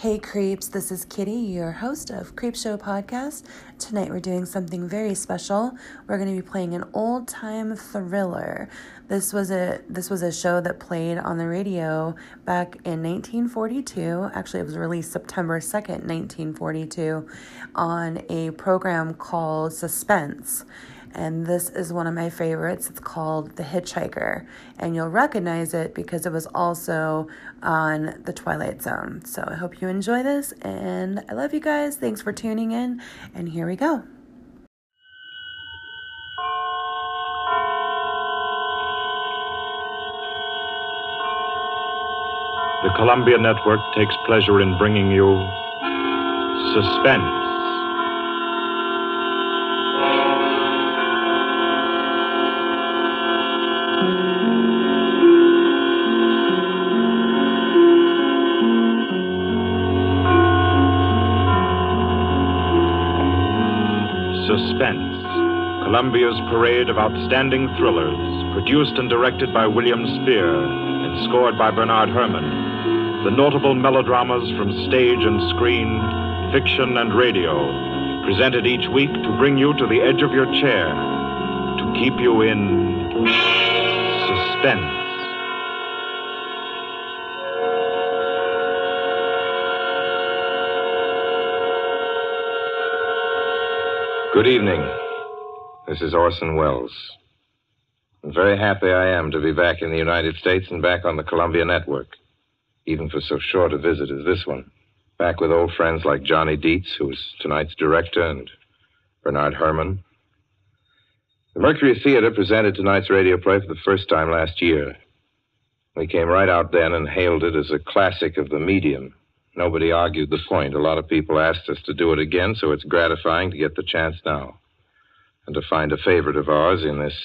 Hey Creeps, this is Kitty, your host of Creep Show Podcast. Tonight we're doing something very special. We're going to be playing an old-time thriller. This was a show that played on the radio back in 1942. Actually, it was released September 2nd, 1942 on a program called Suspense. And this is one of my favorites. It's called The Hitchhiker. And you'll recognize it because it was also on The Twilight Zone. So I hope you enjoy this. And I love you guys. Thanks for tuning in. And here we go. The Columbia Network takes pleasure in bringing you Suspense. Suspense, Columbia's parade of outstanding thrillers, produced and directed by William Spear and scored by Bernard Herrmann. The notable melodramas from stage and screen, fiction and radio, presented each week to bring you to the edge of your chair, to keep you in suspense. Good evening. This is Orson Welles. I'm very happy I am to be back in the United States and back on the Columbia Network, even for so short a visit as this one. Back with old friends like Johnny Dietz, who is tonight's director, and Bernard Herrmann. The Mercury Theater presented tonight's radio play for the first time last year. We came right out then and hailed it as a classic of the medium. Nobody argued the point. A lot of people asked us to do it again, so it's gratifying to get the chance now and to find a favorite of ours in this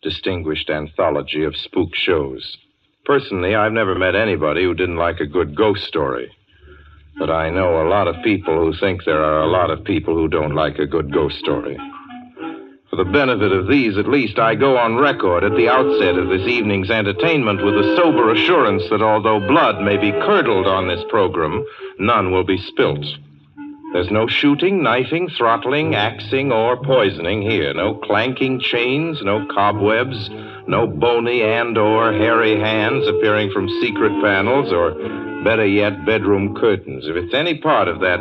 distinguished anthology of spook shows. Personally, I've never met anybody who didn't like a good ghost story, but I know a lot of people who think there are a lot of people who don't like a good ghost story. For the benefit of these, at least, I go on record at the outset of this evening's entertainment with a sober assurance that although blood may be curdled on this program, none will be spilt. There's no shooting, knifing, throttling, axing, or poisoning here. No clanking chains, no cobwebs, no bony and or hairy hands appearing from secret panels or, better yet, bedroom curtains. If it's any part of that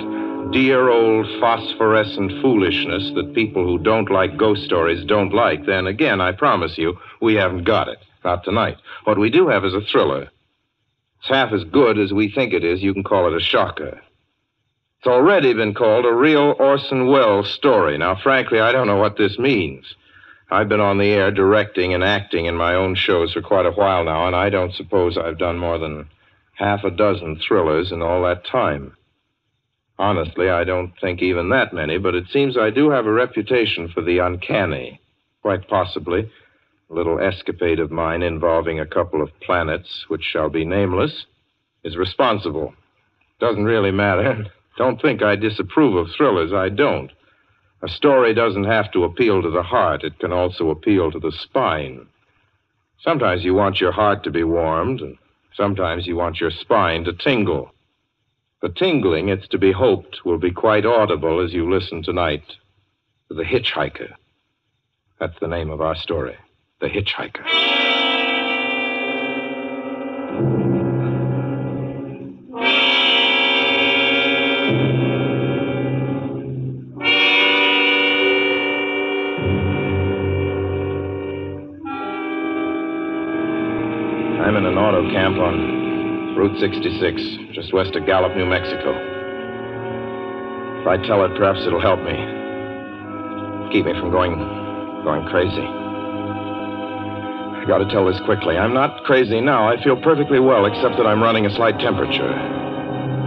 dear old phosphorescent foolishness that people who don't like ghost stories don't like, then again, I promise you, we haven't got it. Not tonight. What we do have is a thriller. It's half as good as we think it is. You can call it a shocker. It's already been called a real Orson Welles story. Now, frankly, I don't know what this means. I've been on the air directing and acting in my own shows for quite a while now, and I don't suppose I've done more than half a dozen thrillers in all that time. Honestly, I don't think even that many, but it seems I do have a reputation for the uncanny. Quite possibly, a little escapade of mine involving a couple of planets, which shall be nameless, is responsible. Doesn't really matter. Don't think I disapprove of thrillers. I don't. A story doesn't have to appeal to the heart. It can also appeal to the spine. Sometimes you want your heart to be warmed, and sometimes you want your spine to tingle. The tingling, it's to be hoped, will be quite audible as you listen tonight to The Hitchhiker. That's the name of our story, The Hitchhiker. I'm in an auto camp on Route 66, just west of Gallup, New Mexico. If I tell it, perhaps it'll help me. Keep me from going crazy. I gotta tell this quickly. I'm not crazy now. I feel perfectly well, except that I'm running a slight temperature.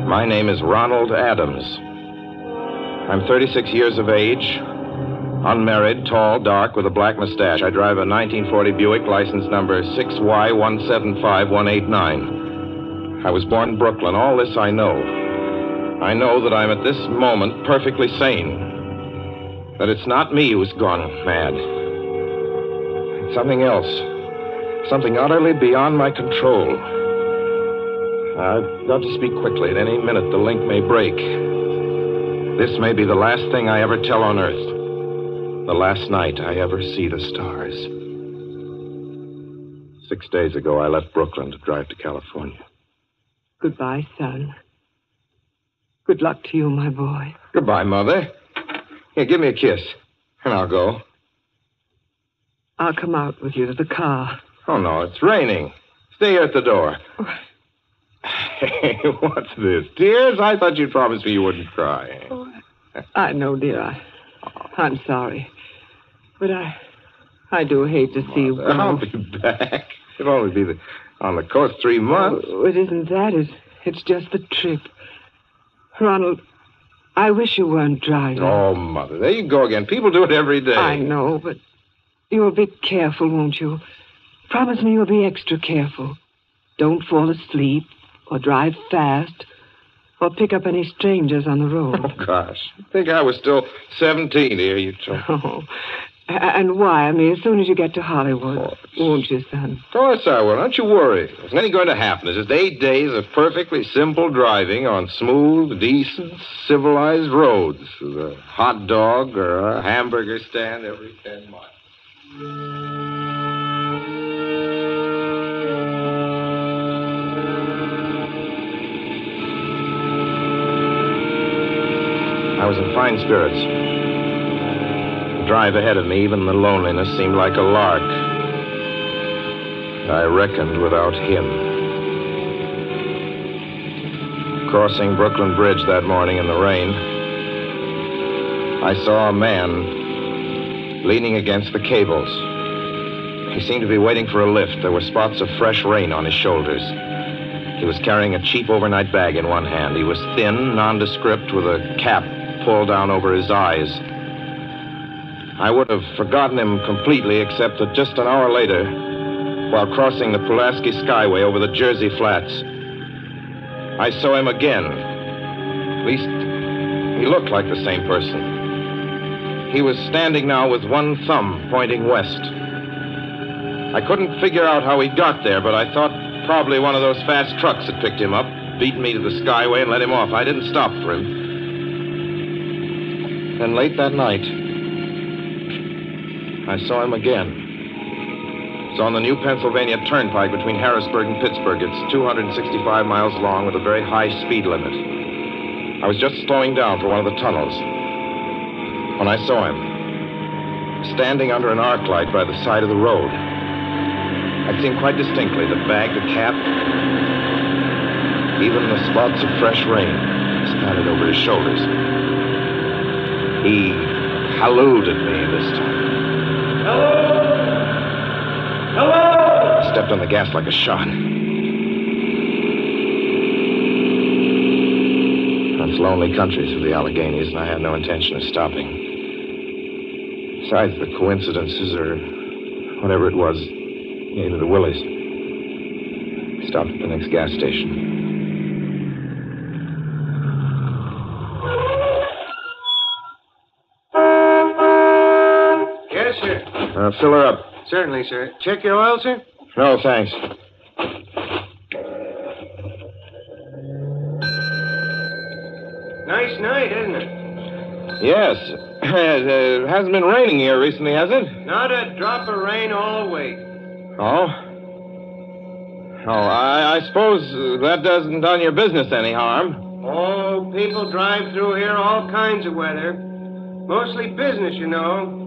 My name is Ronald Adams. I'm 36 years of age, unmarried, tall, dark, with a black mustache. I drive a 1940 Buick, license number 6Y175189. I was born in Brooklyn. All this I know. I know that I'm at this moment perfectly sane. That it's not me who's gone mad. It's something else. Something utterly beyond my control. I've got to speak quickly. At any minute, the link may break. This may be the last thing I ever tell on Earth. The last night I ever see the stars. 6 days ago, I left Brooklyn to drive to California. Goodbye, son. Good luck to you, my boy. Goodbye, Mother. Here, give me a kiss, and I'll go. I'll come out with you to the car. Oh, no, it's raining. Stay here at the door. Oh. Hey, what's this? Tears? I thought you'd promise me you wouldn't cry. Oh, I know, dear. I'm sorry. But I do hate to see you go. I'll be back. It'll only be on the course 3 months. Oh, it isn't that. It's just the trip. Ronald, I wish you weren't driving. Oh, Mother, there you go again. People do it every day. I know, but you'll be careful, won't you? Promise me you'll be extra careful. Don't fall asleep or drive fast or pick up any strangers on the road. Oh, gosh. I think I was still 17 here, you told me. Oh, and wire me as soon as you get to Hollywood, won't you, son? Of course I will. Don't you worry. There's nothing going to happen. It's just 8 days of perfectly simple driving on smooth, decent, civilized roads with a hot dog or a hamburger stand every 10 miles. I was in fine spirits. The drive ahead of me, even the loneliness, seemed like a lark. I reckoned without him. Crossing Brooklyn Bridge that morning in the rain, I saw a man leaning against the cables. He seemed to be waiting for a lift. There were spots of fresh rain on his shoulders. He was carrying a cheap overnight bag in one hand. He was thin, nondescript, with a cap pulled down over his eyes. I would have forgotten him completely, except that just an hour later, while crossing the Pulaski Skyway over the Jersey Flats, I saw him again. At least, he looked like the same person. He was standing now with one thumb pointing west. I couldn't figure out how he got there, but I thought probably one of those fast trucks had picked him up, beaten me to the Skyway, and let him off. I didn't stop for him. Then late that night, I saw him again. It's on the new Pennsylvania Turnpike between Harrisburg and Pittsburgh. It's 265 miles long with a very high speed limit. I was just slowing down for one of the tunnels when I saw him, standing under an arc light by the side of the road. I'd seen quite distinctly the bag, the cap, even the spots of fresh rain spattered over his shoulders. He hallooed at me this time. Hello! Hello! I stepped on the gas like a shot. That's lonely country through the Alleghenies, and I had no intention of stopping. Besides, the coincidences or whatever it was, neither the Willies. Stopped at the next gas station. Yes, sir. Fill her up. Certainly, sir. Check your oil, sir? No, thanks. Nice night, isn't it? Yes. It hasn't been raining here recently, has it? Not a drop of rain all week. Oh? Oh, I suppose that doesn't done your business any harm. Oh, people drive through here all kinds of weather. Mostly business, you know.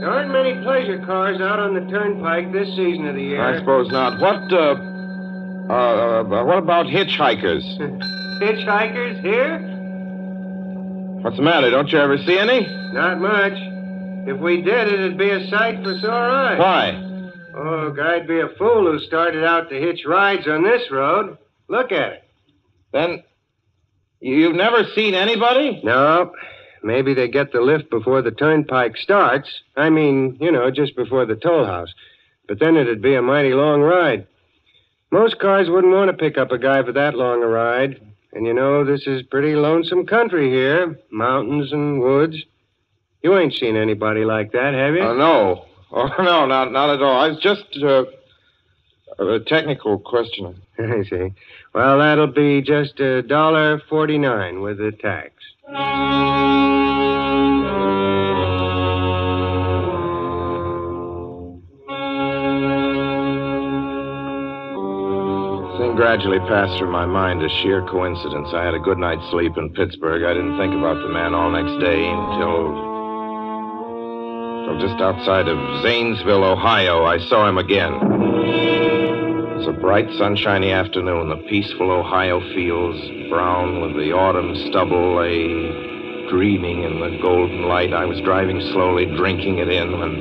There aren't many pleasure cars out on the turnpike this season of the year. I suppose not. What about hitchhikers? Hitchhikers here? What's the matter? Don't you ever see any? Not much. If we did, it'd be a sight for sore eyes. Why? Oh, guy'd be a fool who started out to hitch rides on this road. Look at it. Then, you've never seen anybody? No. Maybe they get the lift before the turnpike starts. I mean, you know, just before the toll house. But then it'd be a mighty long ride. Most cars wouldn't want to pick up a guy for that long a ride. And, you know, this is pretty lonesome country here. Mountains and woods. You ain't seen anybody like that, have you? No. Oh, no, not at all. I was just A technical question. I see. Well, that'll be just $1.49 with the tax. The thing gradually passed through my mind as sheer coincidence. I had a good night's sleep in Pittsburgh. I didn't think about the man all next day until just outside of Zanesville, Ohio, I saw him again. It's a bright, sunshiny afternoon. The peaceful Ohio fields, brown with the autumn stubble, lay dreaming in the golden light. I was driving slowly, drinking it in, when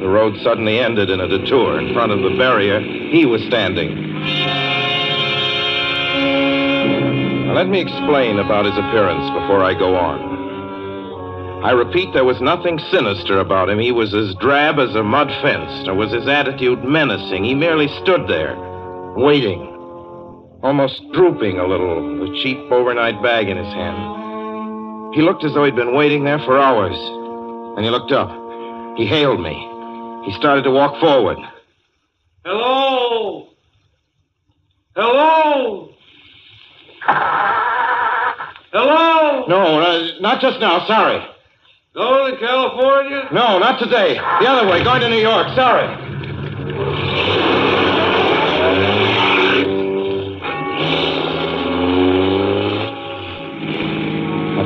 the road suddenly ended in a detour. In front of the barrier, he was standing. Now, let me explain about his appearance before I go on. I repeat, there was nothing sinister about him. He was as drab as a mud fence, nor was his attitude menacing. He merely stood there, waiting, almost drooping a little, the cheap overnight bag in his hand. He looked as though he'd been waiting there for hours. And he looked up. He hailed me. He started to walk forward. Hello! Hello! Hello! No, not just now, sorry. Going to California? No, not today. The other way, going to New York, sorry.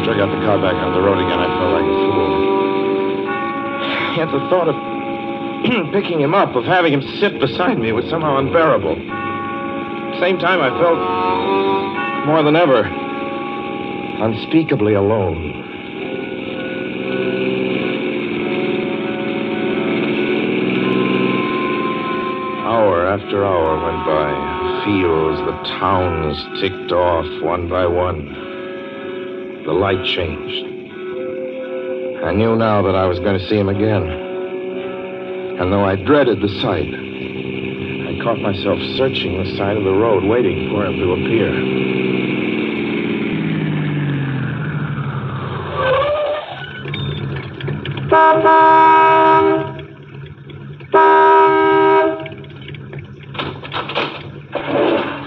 I got the car back on the road again. I felt like a fool. Yet the thought of picking him up, of having him sit beside me, was somehow unbearable. At the same time, I felt, more than ever, unspeakably alone. Hour after hour went by. Fields, the towns ticked off one by one. The light changed. I knew now that I was going to see him again. And though I dreaded the sight, I caught myself searching the side of the road, waiting for him to appear.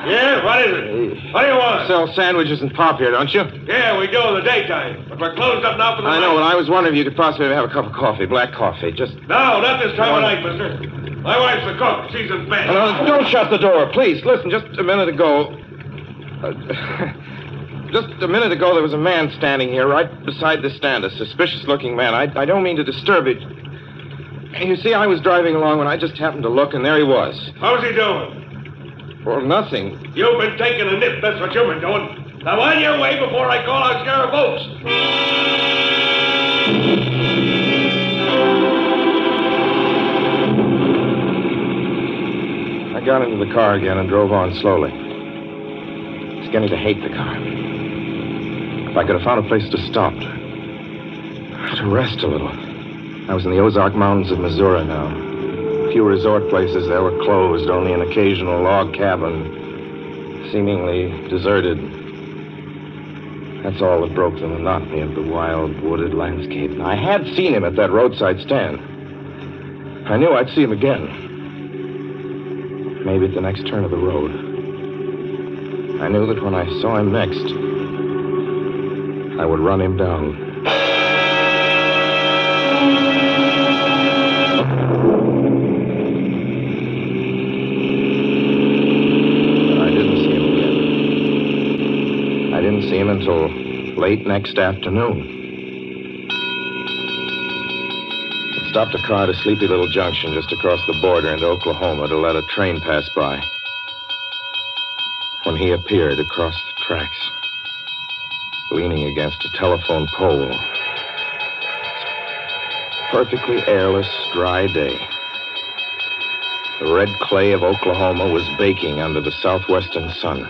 Yeah, what is it? What do you want? Sell sandwiches and pop here, don't you? Yeah, we do in the daytime, but we're closed up now for the night. I know, but I was wondering if you could possibly have a cup of coffee, black coffee, just... No, not this time of night, mister. My wife's the cook. She's in bed. No, don't shut the door, please. Listen, just a minute ago... just a minute ago, there was a man standing here right beside the stand, a suspicious-looking man. I don't mean to disturb it. You see, I was driving along when I just happened to look, and there he was. How's he doing? Well, nothing. You've been taking a nip. That's what you've been doing. Now, on your way before I call out Sheriff Oates. I got into the car again and drove on slowly. It's getting to hate the car. If I could have found a place to stop, to rest a little. I was in the Ozark Mountains of Missouri now. Few resort places there were closed, only an occasional log cabin, seemingly deserted. That's all that broke the monotony of the wild, wooded landscape. I had seen him at that roadside stand. I knew I'd see him again. Maybe at the next turn of the road. I knew that when I saw him next, I would run him down. Until late next afternoon. I stopped a car at a sleepy little junction just across the border into Oklahoma to let a train pass by. When he appeared across the tracks, leaning against a telephone pole. Perfectly airless, dry day. The red clay of Oklahoma was baking under the southwestern sun.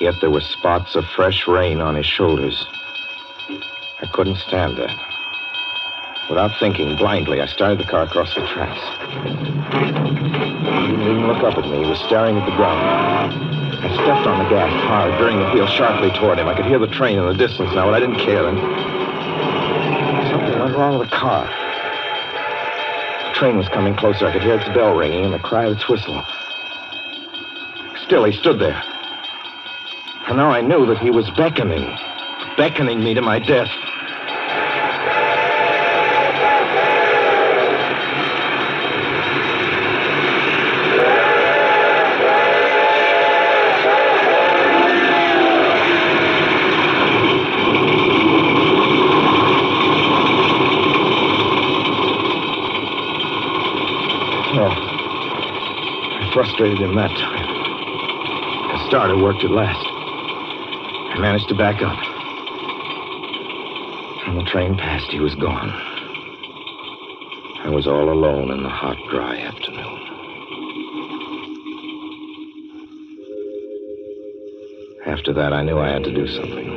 Yet there were spots of fresh rain on his shoulders. I couldn't stand that. Without thinking, blindly, I started the car across the tracks. He didn't even look up at me. He was staring at the ground. I stepped on the gas hard, veering the wheel sharply toward him. I could hear the train in the distance now, but I didn't care then. Something went wrong with the car. The train was coming closer. I could hear its bell ringing and the cry of its whistle. Still, he stood there. And now I knew that he was beckoning me to my death. Frustrated him that time. The starter worked at last. I managed to back up. When the train passed, he was gone. I was all alone in the hot, dry afternoon. After that, I knew I had to do something.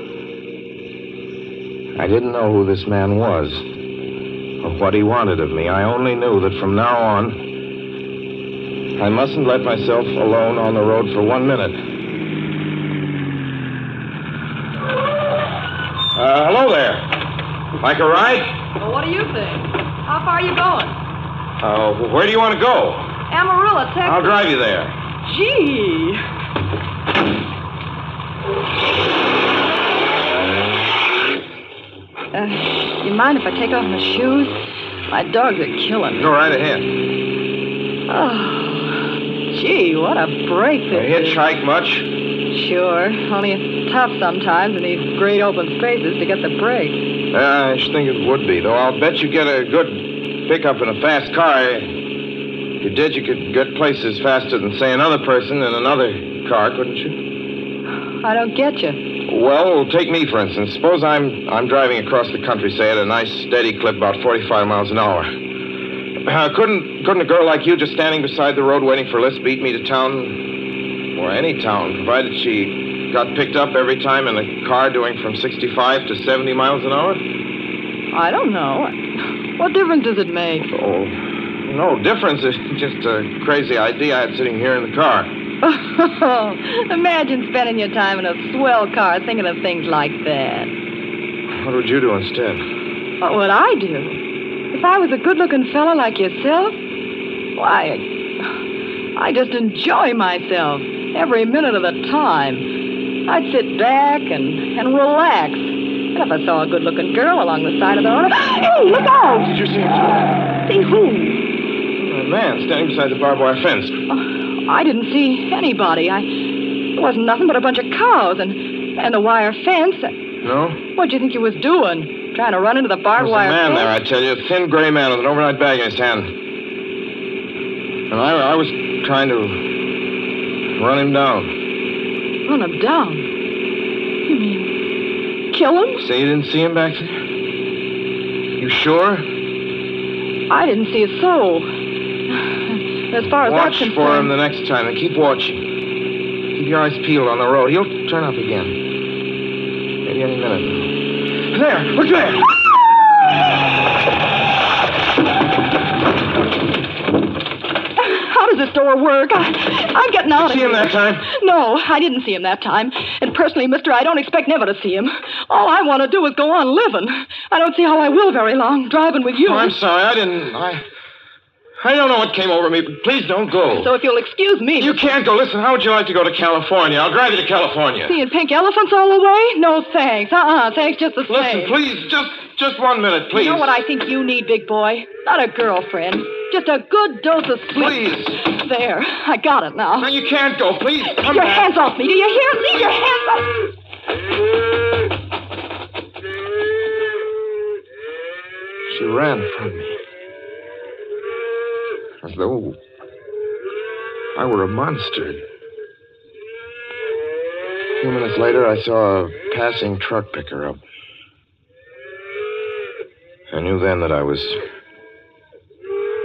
I didn't know who this man was or what he wanted of me. I only knew that from now on, I mustn't let myself alone on the road for 1 minute. Hello there. Like a ride? Well, what do you think? How far are you going? Where do you want to go? Amarillo, Texas. I'll drive you there. Gee. You mind if I take off my shoes? My dogs are killing me. Go right ahead. Oh. Gee, what a break this is. You hitchhike much? Sure. Only it's tough sometimes in these great open spaces to get the break. I should think it would be, though. I'll bet you get a good pickup in a fast car. If you did, you could get places faster than, say, another person in another car, couldn't you? I don't get you. Well, take me, for instance. Suppose I'm driving across the country, say, at a nice steady clip, about 45 miles an hour. Couldn't a girl like you just standing beside the road waiting for a lift beat me to town, or any town, provided she got picked up every time in a car doing from 65 to 70 miles an hour? I don't know. What difference does it make? Oh, no difference. It's just a crazy idea I had sitting here in the car. Imagine spending your time in a swell car thinking of things like that. What would you do instead? What would I do? If I was a good-looking fellow like yourself, why, I just enjoy myself every minute of the time. I'd sit back and relax. And if I saw a good-looking girl along the side of the road, hey, look out! Did you see him? See who? A man standing beside the barbed wire fence. I didn't see anybody. It wasn't nothing but a bunch of cows and the wire fence. No? What do you think he was doing? Trying to run into the barbed wire. There's a man there, I tell you. A thin gray man with an overnight bag in his hand. And I was trying to run him down. Run him down? You mean kill him? Say you didn't see him back there? You sure? I didn't see a soul. As far as I'm concerned. Watch for him the next time and keep watching. Keep your eyes peeled on the road. He'll turn up again. Maybe any minute. There! Look there! How does this door work? I'm getting out of here. Did you see him that time? No, I didn't see him that time. And personally, mister, I don't expect never to see him. All I want to do is go on living. I don't see how I will very long, driving with you. Oh, I'm sorry, I didn't... I don't know what came over me, but please don't go. So if you'll excuse me... You can't go. Listen, how would you like to go to California? I'll drive you to California. Seeing pink elephants all the way? No, thanks. Thanks just the same. Listen, please, just 1 minute, please. You know what I think you need, big boy? Not a girlfriend. Just a good dose of sleep. Please. There. I got it now. No, you can't go. Please, come back. Your hands off me. Do you hear? Leave your hands off me. She ran from me. As though I were a monster. A few minutes later, I saw a passing truck pick her up. I knew then that I was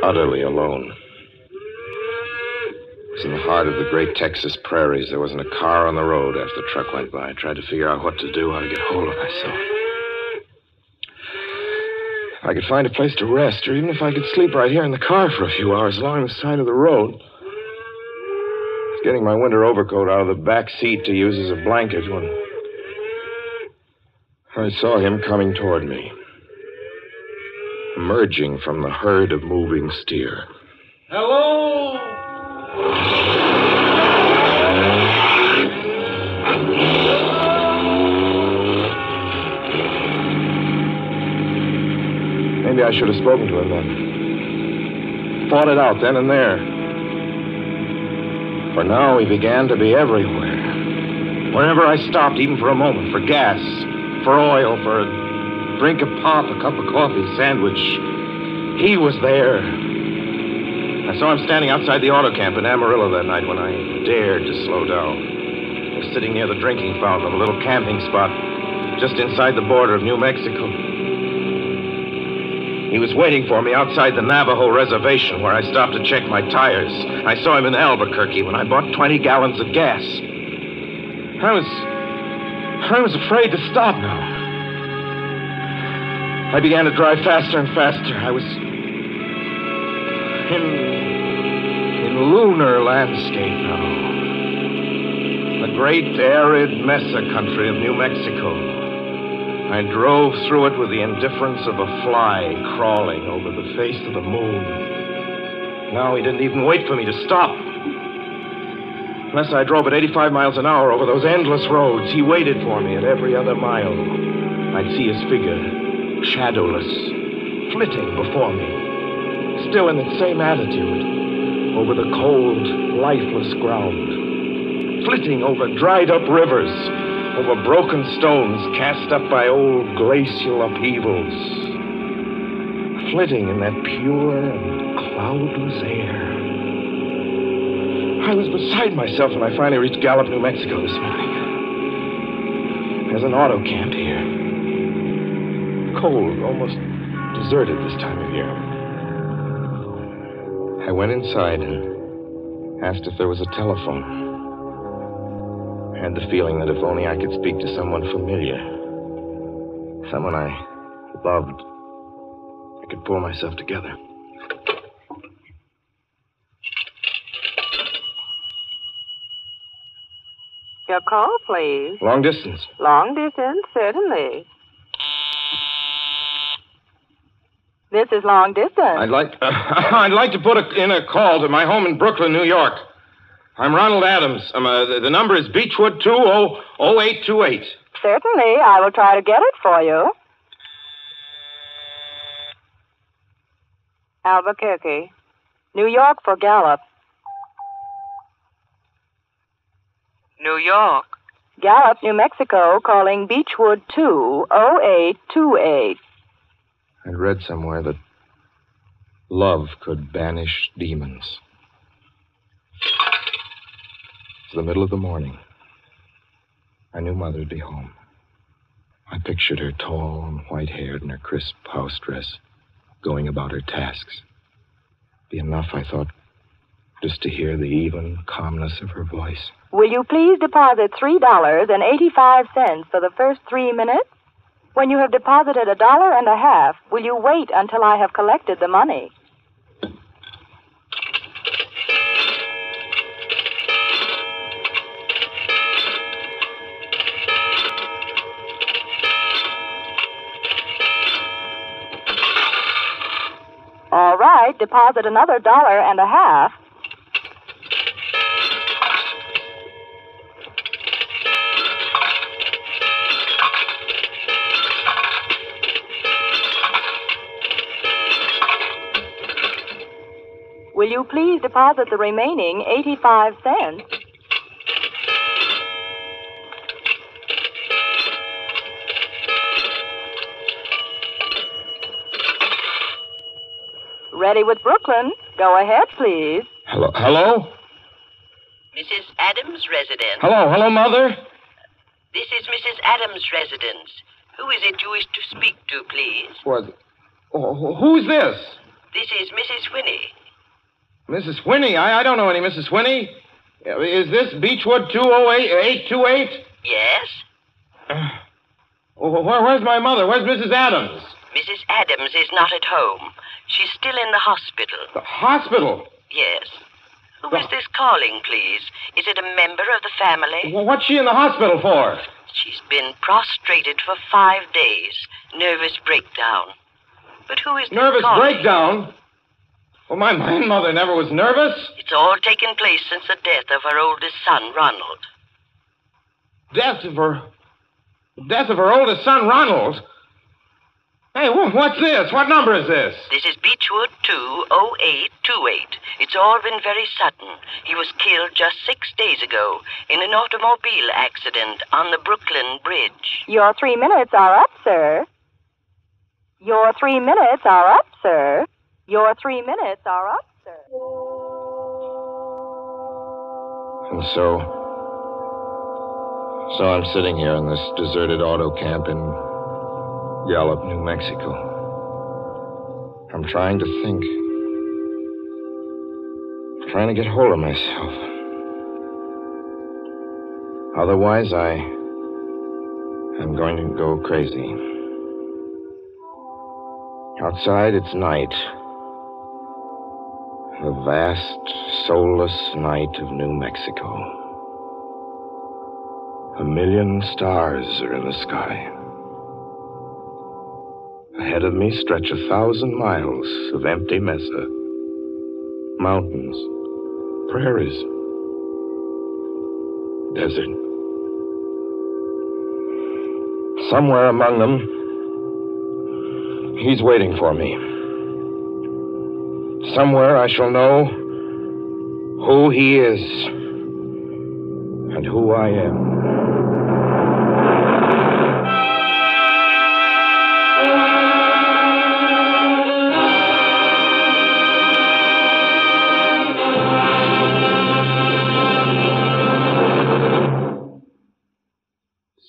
utterly alone. It was in the heart of the great Texas prairies. There wasn't a car on the road after the truck went by. I tried to figure out what to do, how to get hold of myself. I could find a place to rest, or even if I could sleep right here in the car for a few hours along the side of the road. I was getting my winter overcoat out of the back seat to use as a blanket when I saw him coming toward me. emerging from the herd of moving steer. Hello! Maybe I should have spoken to him then. Fought it out then and there. For now, he began to be everywhere. Wherever I stopped, even for a moment, for gas, for oil, for a drink of pop, a cup of coffee, sandwich, he was there. I saw him standing outside the auto camp in Amarillo that night when I dared to slow down. He was sitting near the drinking fountain, a little camping spot just inside the border of New Mexico. He was waiting for me outside the Navajo reservation where I stopped to check my tires. I saw him in Albuquerque when I bought 20 gallons of gas. I was afraid to stop now. I began to drive faster and faster. I was in lunar landscape now. The great arid mesa country of New Mexico. I drove through it with the indifference of a fly crawling over the face of the moon. Now he didn't even wait for me to stop. Unless I drove at 85 miles an hour over those endless roads, he waited for me at every other mile. I'd see his figure, shadowless, flitting before me. Still in the same attitude, over the cold, lifeless ground, flitting over dried-up rivers, over broken stones cast up by old glacial upheavals, flitting in that pure and cloudless air. I was beside myself when I finally reached Gallup, New Mexico this morning. There's an auto camp here. Cold, almost deserted this time of year. I went inside and asked if there was a telephone. I had the feeling that if only I could speak to someone familiar, someone I loved, I could pull myself together. Your call, please. Long distance. Long distance, certainly. This is long distance. I'd like to put in a call to my home in Brooklyn, New York. I'm Ronald Adams. The number is Beechwood 200828. Certainly, I will try to get it for you. Albuquerque, New York for Gallup. New York. Gallup, New Mexico, calling Beechwood 200828. I read somewhere that love could banish demons. It's the middle of the morning. I knew Mother would be home. I pictured her tall and white-haired in her crisp house dress, going about her tasks. It'd be enough, I thought, just to hear the even calmness of her voice. Will you please deposit $3.85 for the first 3 minutes? When you have deposited $1.50, will you wait until I have collected the money? All right, deposit another $1.50. Will you please deposit the remaining 85 cents? Ready with Brooklyn. Go ahead, please. Hello? Hello? Mrs. Adams' residence. Hello, Mother? This is Mrs. Adams' residence. Who is it you wish to speak to, please? What? Oh, who's this? This is Mrs. Whinney. Mrs. Whinney? I don't know any Mrs. Whinney. Is this Beechwood 208828? Yes. Where's my mother? Where's Mrs. Adams? Mrs. Adams is not at home. She's still in the hospital. The hospital? Yes. Who is this calling, please? Is it a member of the family? Well, what's she in the hospital for? She's been prostrated for 5 days. Nervous breakdown. But who is nervous breakdown? Well, my mother never was nervous. It's all taken place since the death of her oldest son, Ronald. Death of her oldest son, Ronald? Hey, what's this? What number is this? This is Beechwood 20828. It's all been very sudden. He was killed just 6 days ago in an automobile accident on the Brooklyn Bridge. Your 3 minutes are up, sir. Your 3 minutes are up, sir. Your 3 minutes are up, sir. And so I'm sitting here in this deserted auto camp in Yallop, New Mexico. I'm trying to think. I'm trying to get hold of myself. Otherwise, I'm going to go crazy. Outside, it's night. The vast, soulless night of New Mexico. 1 million stars are in the sky. Ahead of me stretch 1,000 miles of empty mesa, mountains, prairies, desert. Somewhere among them, he's waiting for me. Somewhere I shall know who he is and who I am.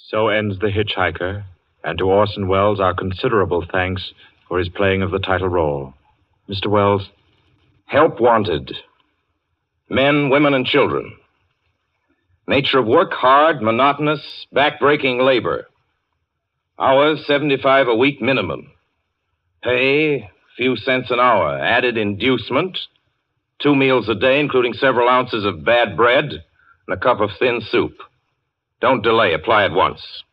So ends The Hitchhiker, and to Orson Welles our considerable thanks for his playing of the title role. Mr. Welles? Help wanted. Men, women, and children. Nature of work, hard, monotonous, back-breaking labor. Hours, 75 a week minimum. Pay, few cents an hour. Added inducement, 2 meals a day, including several ounces of bad bread and a cup of thin soup. Don't delay. Apply at once.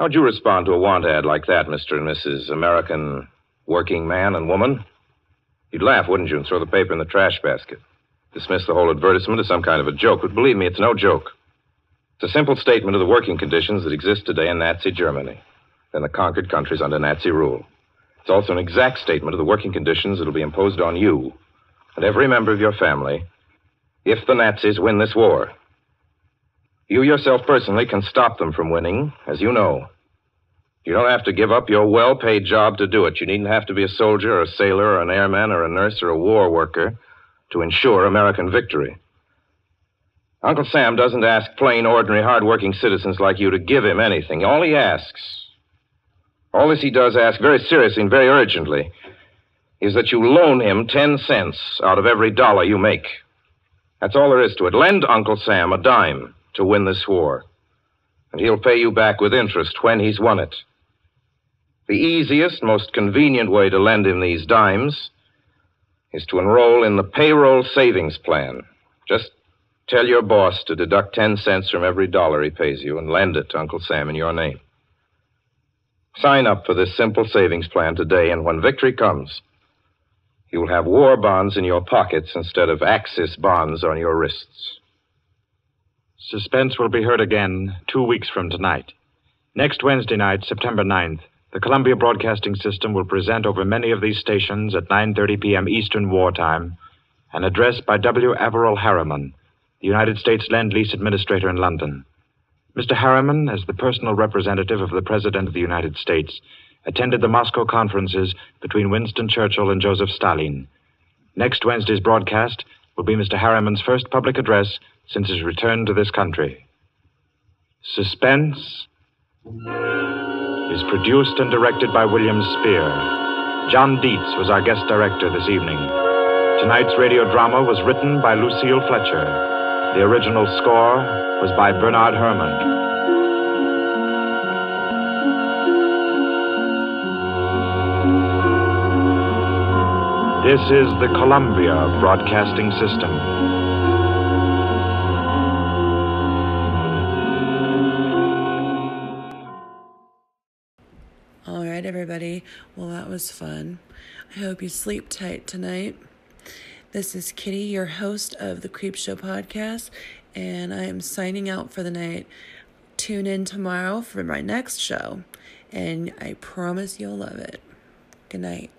How'd you respond to a want ad like that, Mr. and Mrs. American working man and woman? You'd laugh, wouldn't you, and throw the paper in the trash basket. Dismiss the whole advertisement as some kind of a joke, but believe me, it's no joke. It's a simple statement of the working conditions that exist today in Nazi Germany and the conquered countries under Nazi rule. It's also an exact statement of the working conditions that will be imposed on you and every member of your family if the Nazis win this war. You yourself personally can stop them from winning, as you know. You don't have to give up your well-paid job to do it. You needn't have to be a soldier or a sailor or an airman or a nurse or a war worker to ensure American victory. Uncle Sam doesn't ask plain, ordinary, hard-working citizens like you to give him anything. All he asks, all this he does ask very seriously and very urgently, is that you loan him 10 cents out of every dollar you make. That's all there is to it. Lend Uncle Sam a dime to win this war, and he'll pay you back with interest when he's won it. The easiest, most convenient way to lend him these dimes is to enroll in the payroll savings plan. Just tell your boss to deduct 10 cents from every dollar he pays you and lend it to Uncle Sam in your name. Sign up for this simple savings plan today, and when victory comes, you'll have war bonds in your pockets instead of Axis bonds on your wrists. Suspense will be heard again 2 weeks from tonight. Next Wednesday night, September 9th, the Columbia Broadcasting System will present over many of these stations at 9:30 p.m. Eastern Wartime an address by W. Averell Harriman, the United States Lend-Lease Administrator in London. Mr. Harriman, as the personal representative of the President of the United States, attended the Moscow conferences between Winston Churchill and Joseph Stalin. Next Wednesday's broadcast will be Mr. Harriman's first public address since his return to this country. Suspense is produced and directed by William Spear. John Dietz was our guest director this evening. Tonight's radio drama was written by Lucille Fletcher. The original score was by Bernard Herrmann. This is the Columbia Broadcasting System. All right, everybody. Well, that was fun. I hope you sleep tight tonight. This is Kitty, your host of the Creep Show Podcast, and I am signing out for the night. Tune in tomorrow for my next show, and I promise you'll love it. Good night.